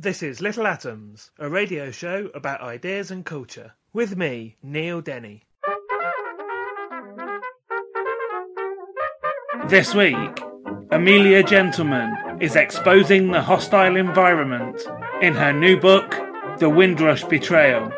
This is Little Atoms, a radio show about ideas and culture, with me, Neil Denny. This week, Amelia Gentleman is exposing the hostile environment in her new book, The Windrush Betrayal.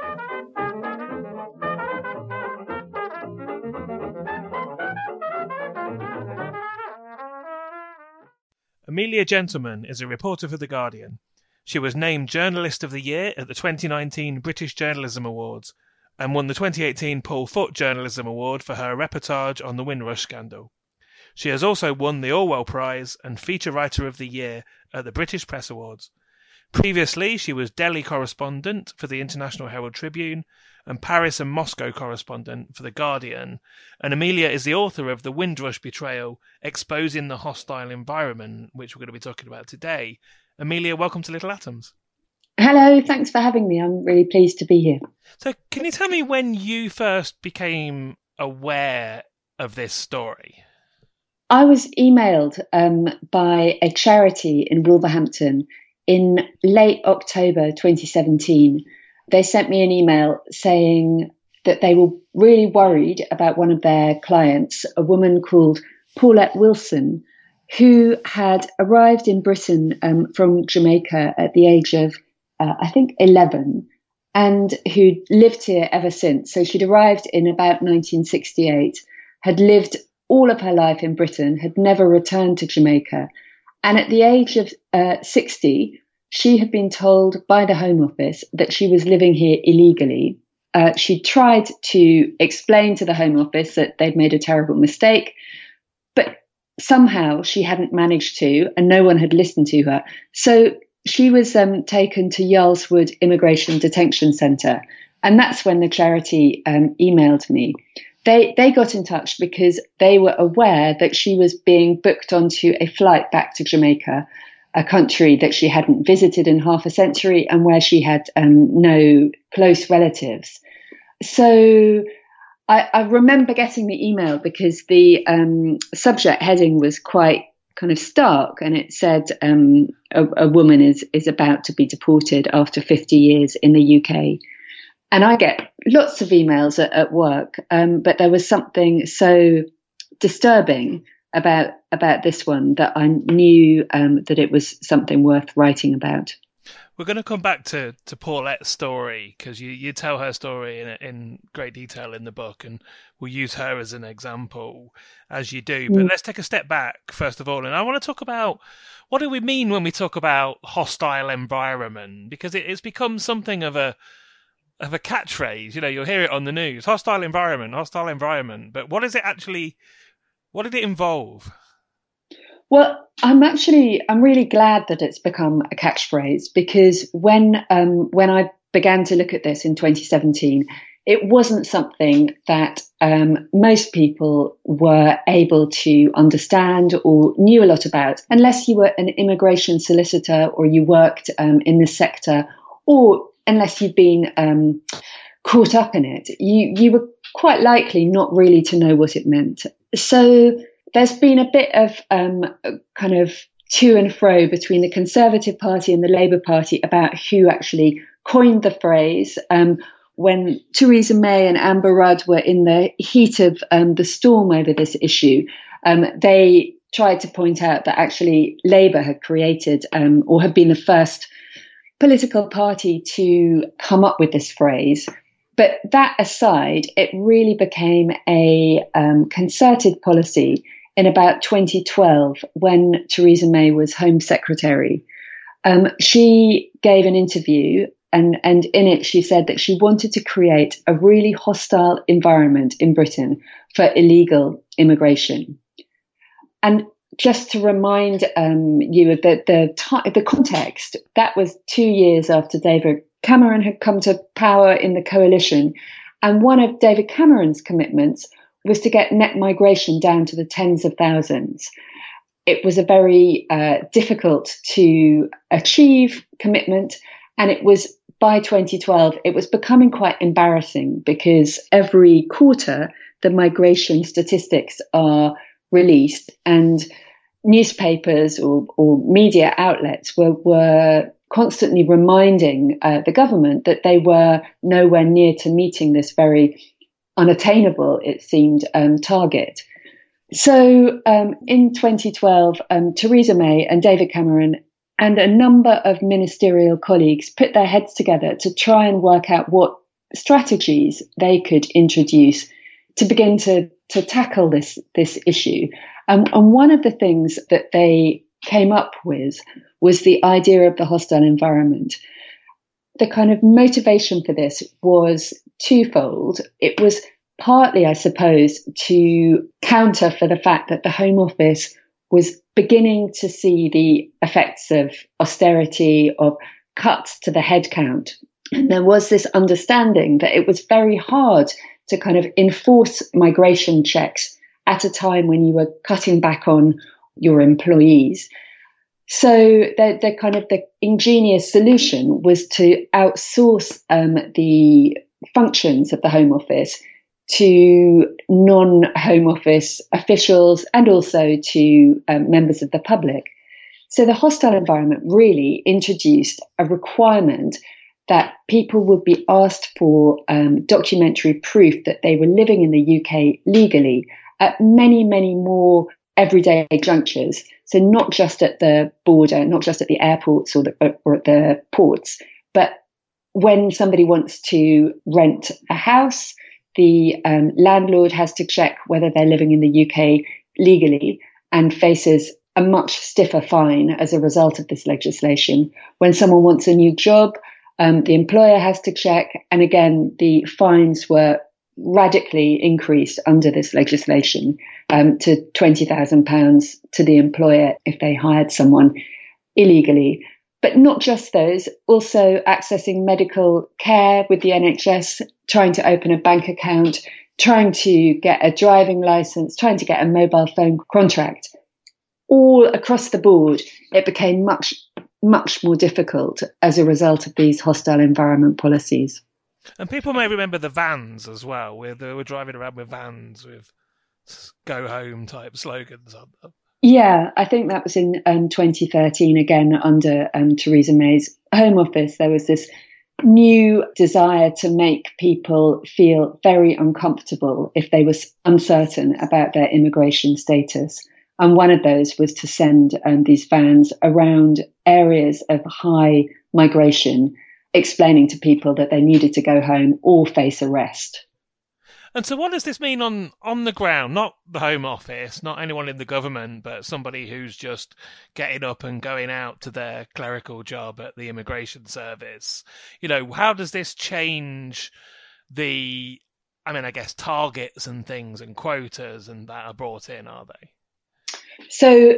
Amelia Gentleman is a reporter for The Guardian. She was named Journalist of the Year at the 2019 British Journalism Awards and won the 2018 Paul Foot Journalism Award for her reportage on the Windrush scandal. She has also won the Orwell Prize and Feature Writer of the Year at the British Press Awards. Previously, she was Delhi correspondent for the International Herald Tribune and Paris and Moscow correspondent for The Guardian, and Amelia is the author of The Windrush Betrayal, Exposing the Hostile Environment, which we're going to be talking about today. Amelia, welcome to Little Atoms. Hello, thanks for having me. I'm really pleased to be here. So can you tell me when you first became aware of this story? I was emailed by a charity in Wolverhampton in late October 2017. They sent me an email saying that they were really worried about one of their clients, a woman called Paulette Wilson, who had arrived in Britain from Jamaica at the age of, 11, and who'd lived here ever since. So she'd arrived in about 1968, had lived all of her life in Britain, had never returned to Jamaica. And at the age of 60, she had been told by the Home Office that she was living here illegally. She tried to explain to the Home Office that they'd made a terrible mistake, but somehow she hadn't managed to, and no one had listened to her. So she was taken to Yarl's Wood Immigration Detention Centre. And that's when the charity emailed me. They got in touch because they were aware that she was being booked onto a flight back to Jamaica, a country that she hadn't visited in half a century and where she had no close relatives. So I remember getting the email because the subject heading was quite kind of stark, and it said a woman is about to be deported after 50 years in the UK. And I get lots of emails at work, but there was something so disturbing about this one that I knew that it was something worth writing about. We're going to come back to Paulette's story, because you tell her story in great detail in the book, and we'll use her as an example as you do. But let's take a step back, first of all. And I want to talk about, what do we mean when we talk about hostile environment? Because it's become something of a catchphrase. You know, you'll hear it on the news, hostile environment. But what is it actually? What did it involve? Well, I'm really glad that it's become a catchphrase, because when I began to look at this in 2017, it wasn't something that most people were able to understand or knew a lot about, unless you were an immigration solicitor or you worked in this sector, or unless you've been caught up in it, you were quite likely not really to know what it meant. So there's been a bit of kind of to and fro between the Conservative Party and the Labour Party about who actually coined the phrase. When Theresa May and Amber Rudd were in the heat of the storm over this issue, they tried to point out that actually Labour had created or had been the first political party to come up with this phrase. But that aside, it really became a concerted policy in about 2012 when Theresa May was Home Secretary. She gave an interview and in it she said that she wanted to create a really hostile environment in Britain for illegal immigration. And just to remind you of the context, that was 2 years after David Cameron had come to power in the coalition, and one of David Cameron's commitments was to get net migration down to the tens of thousands. It was a very difficult to achieve commitment, and it was by 2012, it was becoming quite embarrassing because every quarter the migration statistics are released, and newspapers or media outlets were constantly reminding the government that they were nowhere near to meeting this very unattainable, it seemed, target. So in 2012, Theresa May and David Cameron and a number of ministerial colleagues put their heads together to try and work out what strategies they could introduce to begin to tackle this issue. And one of the things that they came up with was the idea of the hostile environment. The kind of motivation for this was twofold. It was partly, I suppose, to counter for the fact that the Home Office was beginning to see the effects of austerity, of cuts to the headcount. And there was this understanding that it was very hard to kind of enforce migration checks at a time when you were cutting back on your employees. So the kind of the ingenious solution was to outsource the functions of the Home Office to non-Home Office officials and also to members of the public. So the hostile environment really introduced a requirement that people would be asked for documentary proof that they were living in the UK legally at many, many more everyday junctures. So not just at the border, not just at the airports or at the ports, but when somebody wants to rent a house, the landlord has to check whether they're living in the UK legally and faces a much stiffer fine as a result of this legislation. When someone wants a new job, the employer has to check. And again, the fines were radically increased under this legislation to £20,000 to the employer if they hired someone illegally. But not just those, also accessing medical care with the NHS, trying to open a bank account, trying to get a driving licence, trying to get a mobile phone contract. All across the board, it became much, much more difficult as a result of these hostile environment policies. And people may remember the vans as well. They were driving around with vans with go home type slogans on them. Yeah, I think that was in 2013, again, under Theresa May's Home Office. There was this new desire to make people feel very uncomfortable if they were uncertain about their immigration status. And one of those was to send these vans around areas of high migration, explaining to people that they needed to go home or face arrest. And so what does this mean on the ground? Not the Home Office, not anyone in the government, but somebody who's just getting up and going out to their clerical job at the Immigration Service. You know, how does this change the, I mean, I guess targets and things and quotas and that are brought in, are they? So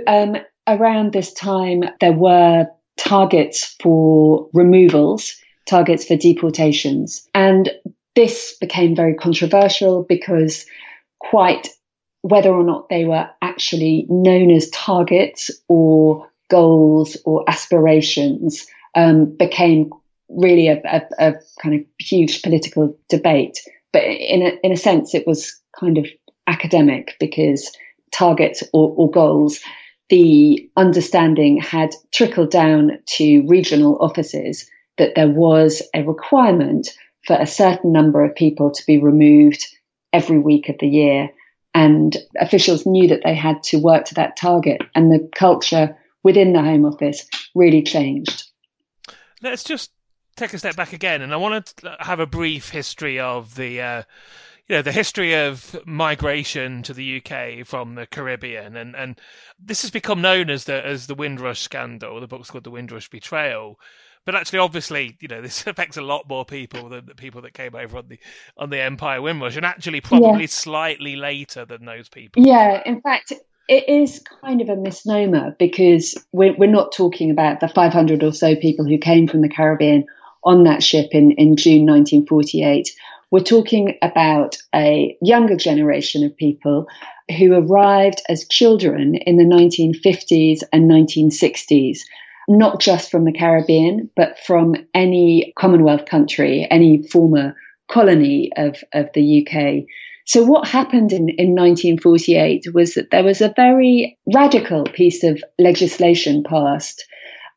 around this time, there were targets for removals, targets for deportations. And this became very controversial because quite whether or not they were actually known as targets or goals or aspirations became really a kind of huge political debate. But in a sense, it was kind of academic because targets or goals, the understanding had trickled down to regional offices that there was a requirement for a certain number of people to be removed every week of the year. and officials knew that they had to work to that target, and the culture within the Home Office really changed. Let's just take a step back again, and I want to have a brief history of the history of migration to the UK from the Caribbean, and this has become known as the Windrush scandal. The book's called The Windrush Betrayal. But actually, obviously, this affects a lot more people than the people that came over on the Empire Windrush, and actually probably slightly later than those people. Yeah, in fact, it is kind of a misnomer, because we're not talking about the 500 or so people who came from the Caribbean on that ship in June 1948. We're talking about a younger generation of people who arrived as children in the 1950s and 1960s. Not just from the Caribbean, but from any Commonwealth country, any former colony of the UK. So what happened in 1948 was that there was a very radical piece of legislation passed,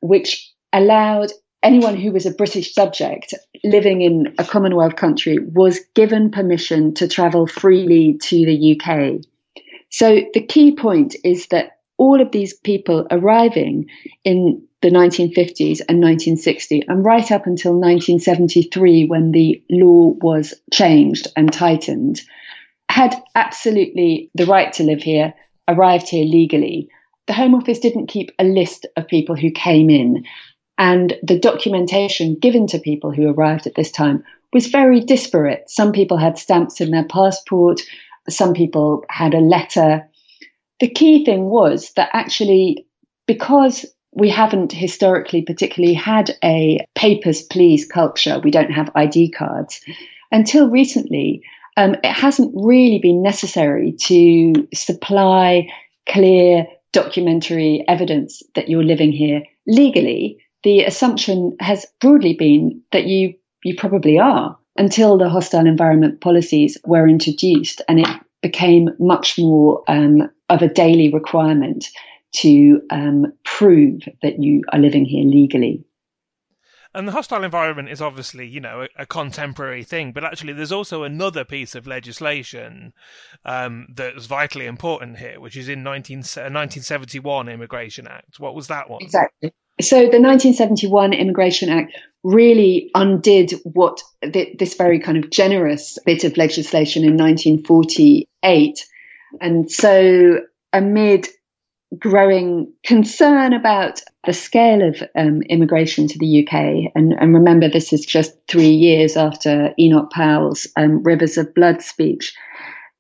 which allowed anyone who was a British subject living in a Commonwealth country was given permission to travel freely to the UK. So the key point is that all of these people arriving in the 1950s and 1960s, and right up until 1973, when the law was changed and tightened, had absolutely the right to live here, arrived here legally. The Home Office didn't keep a list of people who came in, and the documentation given to people who arrived at this time was very disparate. Some people had stamps in their passport, some people had a letter. The key thing was that actually, because we haven't historically particularly had a papers, please culture, we don't have ID cards, until recently, it hasn't really been necessary to supply clear documentary evidence that you're living here legally. The assumption has broadly been that you probably are, until the hostile environment policies were introduced, and it became much more of a daily requirement to prove that you are living here legally. And the hostile environment is obviously, a contemporary thing, but actually there's also another piece of legislation that's vitally important here, which is in 1971 Immigration Act. What was that one? Exactly. So the 1971 Immigration Act really undid what this very kind of generous bit of legislation in 1948. And so amid growing concern about the scale of immigration to the UK, and remember this is just 3 years after Enoch Powell's Rivers of Blood speech,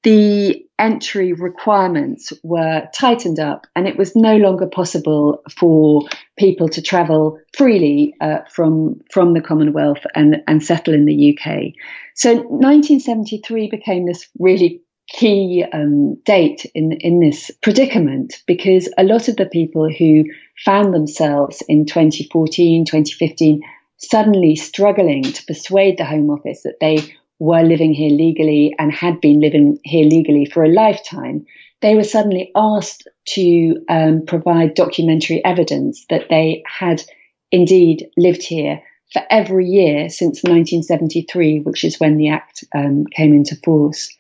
the entry requirements were tightened up, and it was no longer possible for people to travel freely from the Commonwealth and settle in the UK. So 1973 became this really key date in this predicament, because a lot of the people who found themselves in 2014, 2015, suddenly struggling to persuade the Home Office that they were living here legally and had been living here legally for a lifetime, they were suddenly asked to provide documentary evidence that they had indeed lived here for every year since 1973, which is when the Act came into force.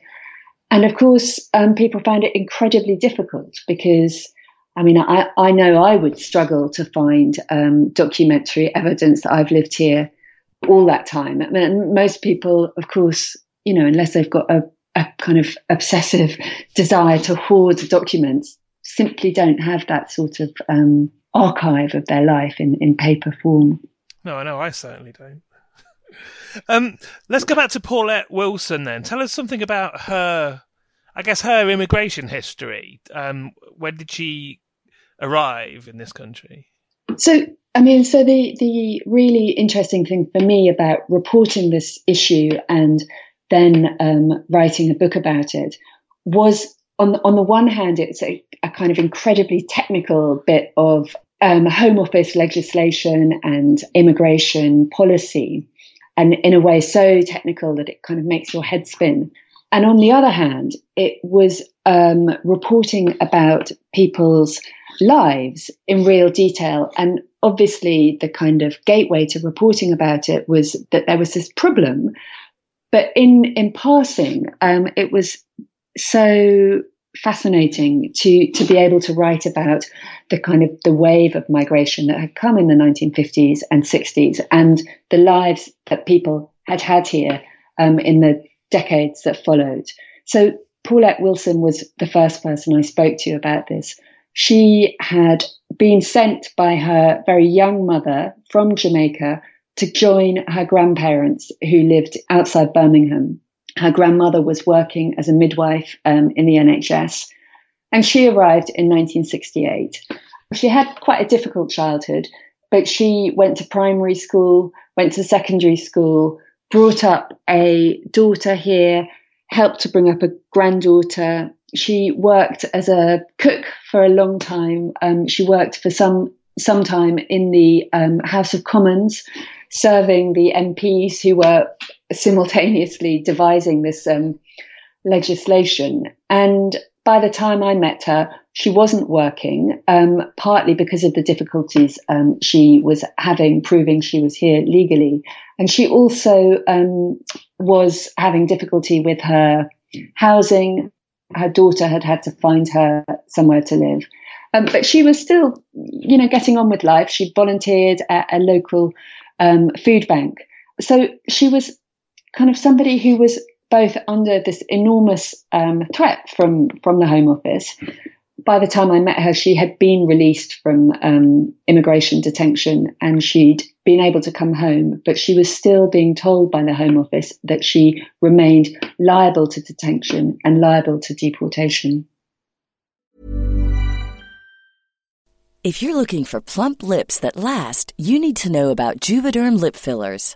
And of course, people found it incredibly difficult, because I know I would struggle to find documentary evidence that I've lived here all that time. I mean, most people, of course, unless they've got a kind of obsessive desire to hoard documents, simply don't have that sort of archive of their life in paper form. No, I know I certainly don't. Let's go back to Paulette Wilson then. Tell us something about her immigration history. When did she arrive in this country? So the really interesting thing for me about reporting this issue and then writing a book about it was, on the one hand, it's a kind of incredibly technical bit of Home Office legislation and immigration policy, and in a way so technical that it kind of makes your head spin. And on the other hand, it was reporting about people's lives in real detail. And obviously the kind of gateway to reporting about it was that there was this problem. But in passing, it was so fascinating to be able to write about the kind of the wave of migration that had come in the 1950s and 60s and the lives that people had had here in the decades that followed. So Paulette Wilson was the first person I spoke to about this. She had been sent by her very young mother from Jamaica to join her grandparents who lived outside Birmingham. Her grandmother was working as a midwife in the NHS, and she arrived in 1968. She had quite a difficult childhood, but she went to primary school, went to secondary school, brought up a daughter here, helped to bring up a granddaughter. She worked as a cook for a long time. She worked for some time in the House of Commons, serving the MPs who were simultaneously devising this legislation. And by the time I met her, she wasn't working, partly because of the difficulties she was having proving she was here legally. And she also was having difficulty with her housing. Her daughter had had to find her somewhere to live. But she was still, you know, getting on with life. She volunteered at a local food bank. So she was kind of somebody who was both under this enormous threat from the Home Office. By the time I met her, she had been released from immigration detention and she'd been able to come home, but she was still being told by the Home Office that she remained liable to detention and liable to deportation. If you're looking for plump lips that last, you need to know about Juvederm lip fillers.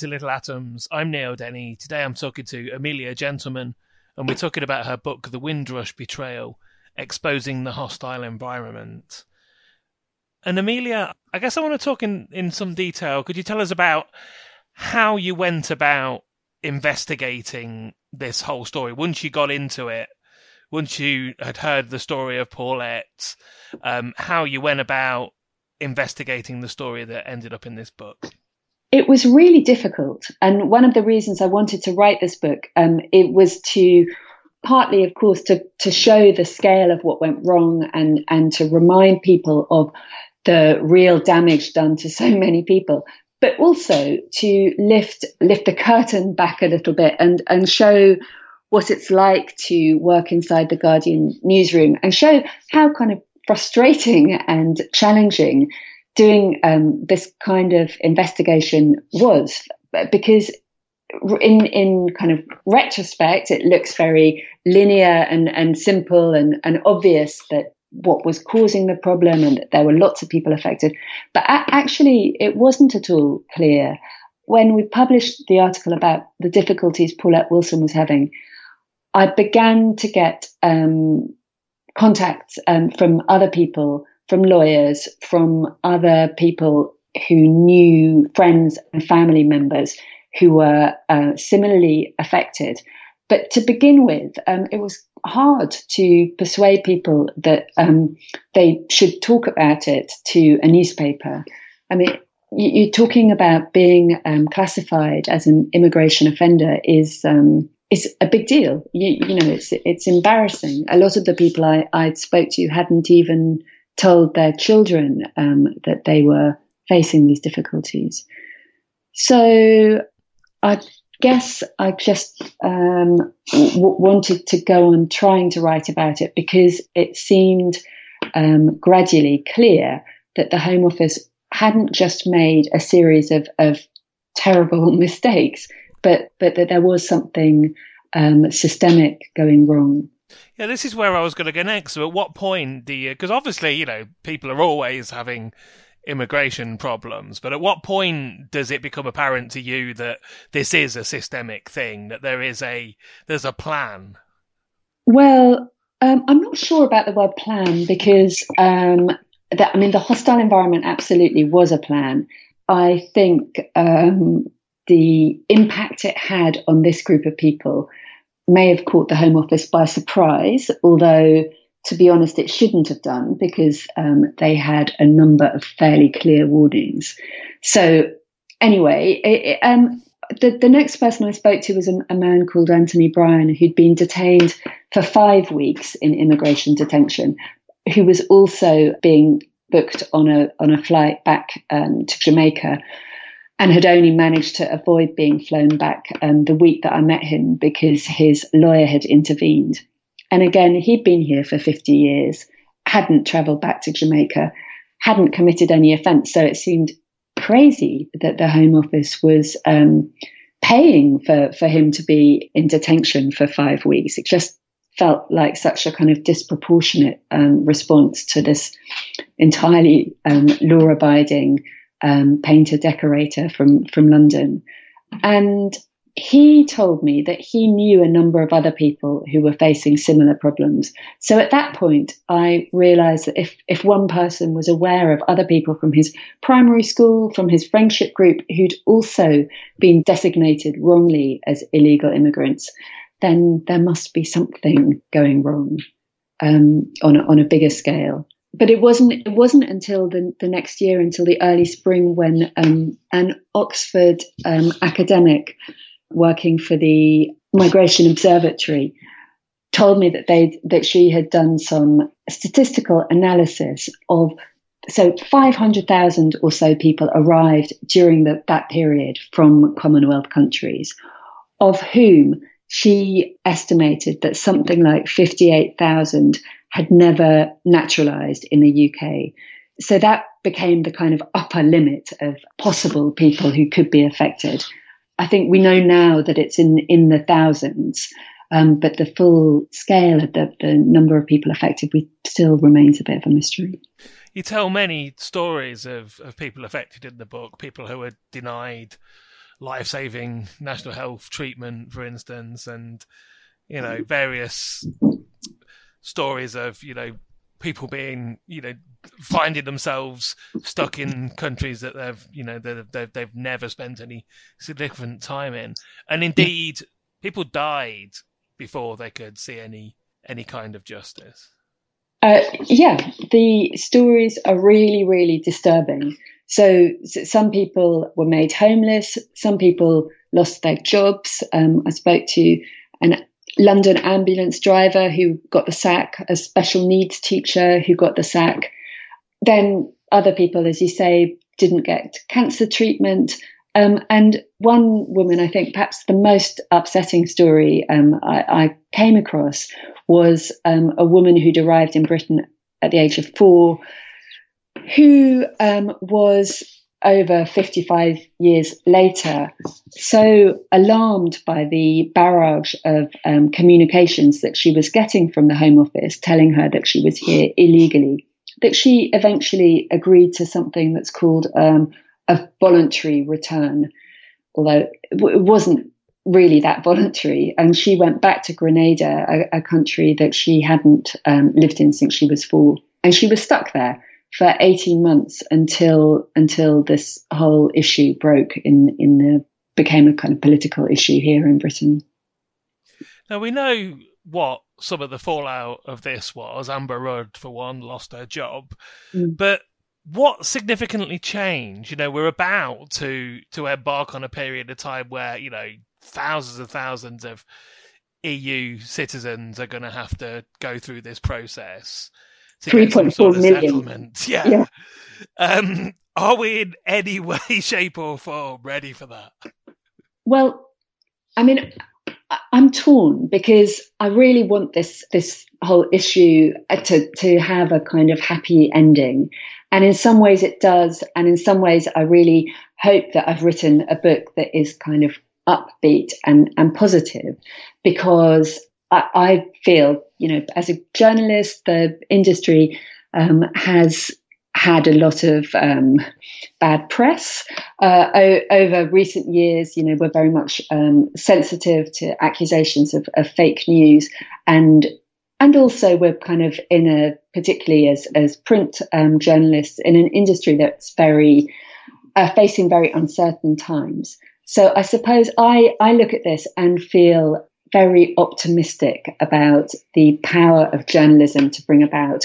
To Little Atoms. I'm Neil Denny. Today I'm talking to Amelia Gentleman, and we're talking about her book The Windrush Betrayal, Exposing the Hostile Environment. And Amelia, I guess I want to talk in some detail. Could you tell us about how you went about investigating this whole story once you got into it, once you had heard the story of Paulette, how you went about investigating the story that ended up in this book? It was really difficult. And one of the reasons I wanted to write this book, it was to partly, of course, to show the scale of what went wrong and to remind people of the real damage done to so many people, but also to lift the curtain back a little bit and show what it's like to work inside the Guardian newsroom, and show how kind of frustrating and challenging doing this kind of investigation was, because in kind of retrospect, it looks very linear and simple and obvious that what was causing the problem and that there were lots of people affected. But actually, it wasn't at all clear. When we published the article about the difficulties Paulette Wilson was having, I began to get contacts from other people, from lawyers, from other people who knew friends and family members who were similarly affected. But to begin with, it was hard to persuade people that they should talk about it to a newspaper. I mean, you're talking about being classified as an immigration offender is a big deal. You know, it's embarrassing. A lot of the people I spoke to hadn't even told their children that they were facing these difficulties. So I guess I just wanted to go on trying to write about it, because it seemed gradually clear that the Home Office hadn't just made a series of terrible mistakes, but that there was something systemic going wrong. Yeah, this is where I was going to go next. So at what point do you... Because obviously, you know, people are always having immigration problems, but at what point does it become apparent to you that this is a systemic thing, that there's a plan? Well, I'm not sure about the word plan, because the hostile environment absolutely was a plan. I think the impact it had on this group of people may have caught the Home Office by surprise, although, to be honest, it shouldn't have done, because they had a number of fairly clear warnings. So anyway, the next person I spoke to was a man called Anthony Bryan, who'd been detained for 5 weeks in immigration detention, who was also being booked on a flight back to Jamaica, and had only managed to avoid being flown back the week that I met him, because his lawyer had intervened. And again, he'd been here for 50 years, hadn't travelled back to Jamaica, hadn't committed any offence. So it seemed crazy that the Home Office was paying for him to be in detention for 5 weeks. It just felt like such a kind of disproportionate response to this entirely law-abiding painter-decorator from London. And he told me that he knew a number of other people who were facing similar problems. So at that point, I realised that if one person was aware of other people from his primary school, from his friendship group, who'd also been designated wrongly as illegal immigrants, then there must be something going wrong on a bigger scale. But it wasn't until the next year, until the early spring, when an Oxford academic working for the Migration Observatory told me that she had done some statistical analysis of, so 500,000 or so people arrived during that period from Commonwealth countries, of whom she estimated that something like 58,000 had never naturalised in the UK. So that became the kind of upper limit of possible people who could be affected. I think we know now that it's in the thousands, but the full scale of the number of people affected still remains a bit of a mystery. You tell many stories of people affected in the book, people who are denied life-saving national health treatment, for instance, and, you know, various stories of, you know, people being, you know, finding themselves stuck in countries that they've never spent any significant time in, and indeed people died before they could see any kind of justice. The stories are really, really disturbing. So some people were made homeless. Some people lost their jobs. I spoke to an London ambulance driver who got the sack, a special needs teacher who got the sack. Then other people, as you say, didn't get cancer treatment. And one woman, I think perhaps the most upsetting story I came across was a woman who'd arrived in Britain at the age of 4, who was over 55 years later so alarmed by the barrage of communications that she was getting from the Home Office telling her that she was here illegally, that she eventually agreed to something that's called a voluntary return, although it wasn't really that voluntary. And she went back to Grenada, a country that she hadn't lived in since she was 4, and she was stuck there for 18 months until this whole issue broke became a kind of political issue here in Britain. Now, we know what some of the fallout of this was. Amber Rudd, for one, lost her job. Mm. But what significantly changed? You know, we're about to embark on a period of time where, you know, thousands and thousands of EU citizens are going to have to go through this process. 3.4 million. Yeah. Are we in any way, shape or form ready for that? Well, I mean, I'm torn because I really want this whole issue to have a kind of happy ending. And in some ways it does. And in some ways I really hope that I've written a book that is kind of upbeat and positive, because I feel, you know, as a journalist, the industry has had a lot of bad press over recent years. You know, we're very much sensitive to accusations of fake news, and also we're kind of in a, particularly as print journalists, in an industry that's very facing very uncertain times. So I suppose I look at this and feel very optimistic about the power of journalism to bring about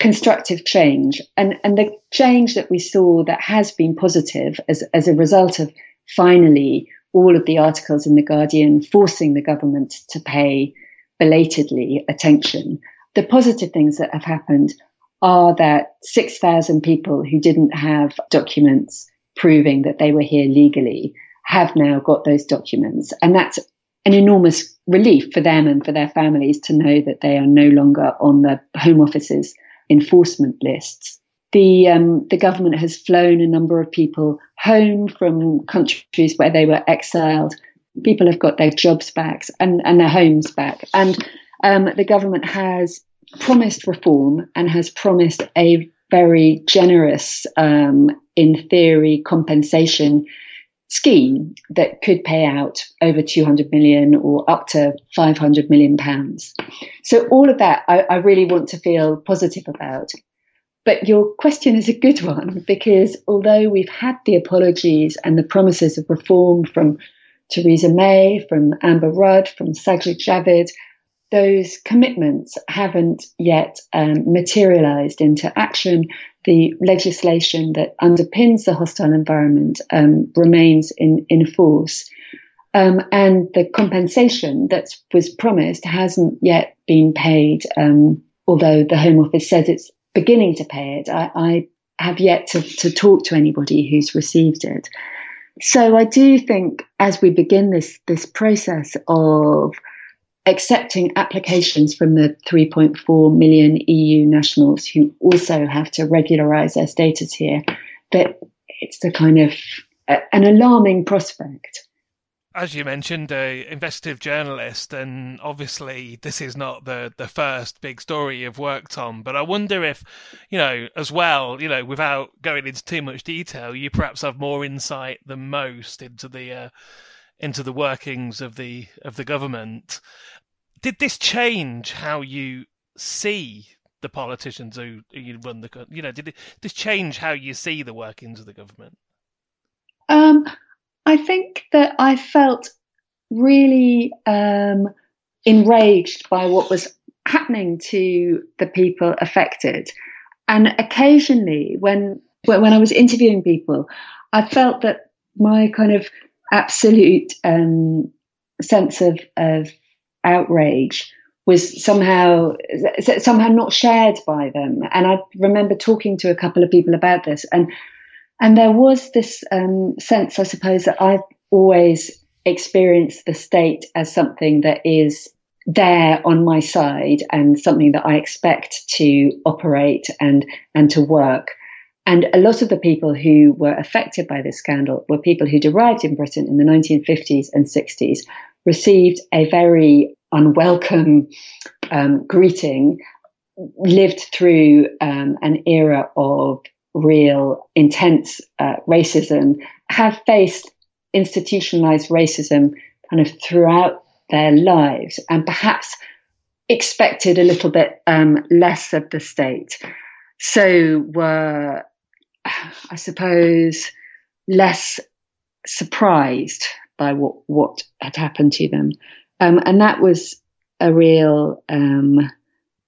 constructive change, and the change that we saw that has been positive as a result of finally all of the articles in The Guardian forcing the government to pay belatedly attention. The positive things that have happened are that 6,000 people who didn't have documents proving that they were here legally have now got those documents, and that's an enormous relief for them and for their families to know that they are no longer on the Home Office's enforcement lists. The government has flown a number of people home from countries where they were exiled. People have got their jobs back and their homes back. And the government has promised reform and has promised a very generous, in theory, compensation scheme that could pay out over 200 million or up to 500 million pounds. So all of that I really want to feel positive about. But your question is a good one, because although we've had the apologies and the promises of reform from Theresa May, from Amber Rudd, from Sajid Javid, those commitments haven't yet materialised into action. The legislation that underpins the hostile environment remains in force. And the compensation that was promised hasn't yet been paid, although the Home Office says it's beginning to pay it. I have yet to talk to anybody who's received it. So I do think as we begin this process of accepting applications from the 3.4 million EU nationals who also have to regularise their status here, that it's a kind of an alarming prospect. As you mentioned, an investigative journalist, and obviously this is not the first big story you've worked on, but I wonder if, you know, as well, you know, without going into too much detail, you perhaps have more insight than most into the workings of the government. Did this change how you see the politicians who run the country? You know, did this change how you see the workings of the government? I think that I felt really enraged by what was happening to the people affected. And occasionally, when I was interviewing people, I felt that my kind of absolute sense of outrage was somehow not shared by them. And I remember talking to a couple of people about this, and there was this sense, I suppose, that I've always experienced the state as something that is there on my side and something that I expect to operate and to work. And a lot of the people who were affected by this scandal were people who'd arrived in Britain in the 1950s and 60s, received a very unwelcome greeting, lived through an era of real intense racism, have faced institutionalized racism kind of throughout their lives, and perhaps expected a little bit less of the state. So were, I suppose, less surprised by what had happened to them. And that was a real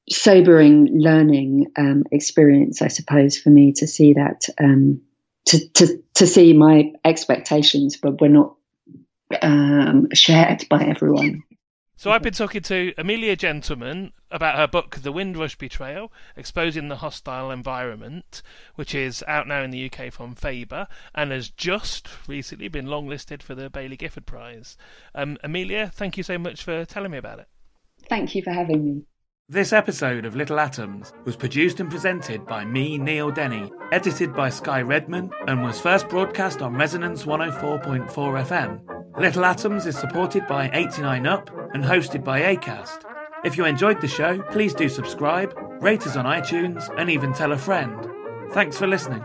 sobering learning experience, I suppose, for me to see that, to see my expectations were not shared by everyone. So I've been talking to Amelia Gentleman about her book, The Windrush Betrayal, Exposing the Hostile Environment, which is out now in the UK from Faber and has just recently been longlisted for the Bailey Gifford Prize. Amelia, thank you so much for telling me about it. Thank you for having me. This episode of Little Atoms was produced and presented by me, Neil Denny, edited by Sky Redman, and was first broadcast on Resonance 104.4 FM. Little Atoms is supported by 89UP and hosted by Acast. If you enjoyed the show, please do subscribe, rate us on iTunes, and even tell a friend. Thanks for listening.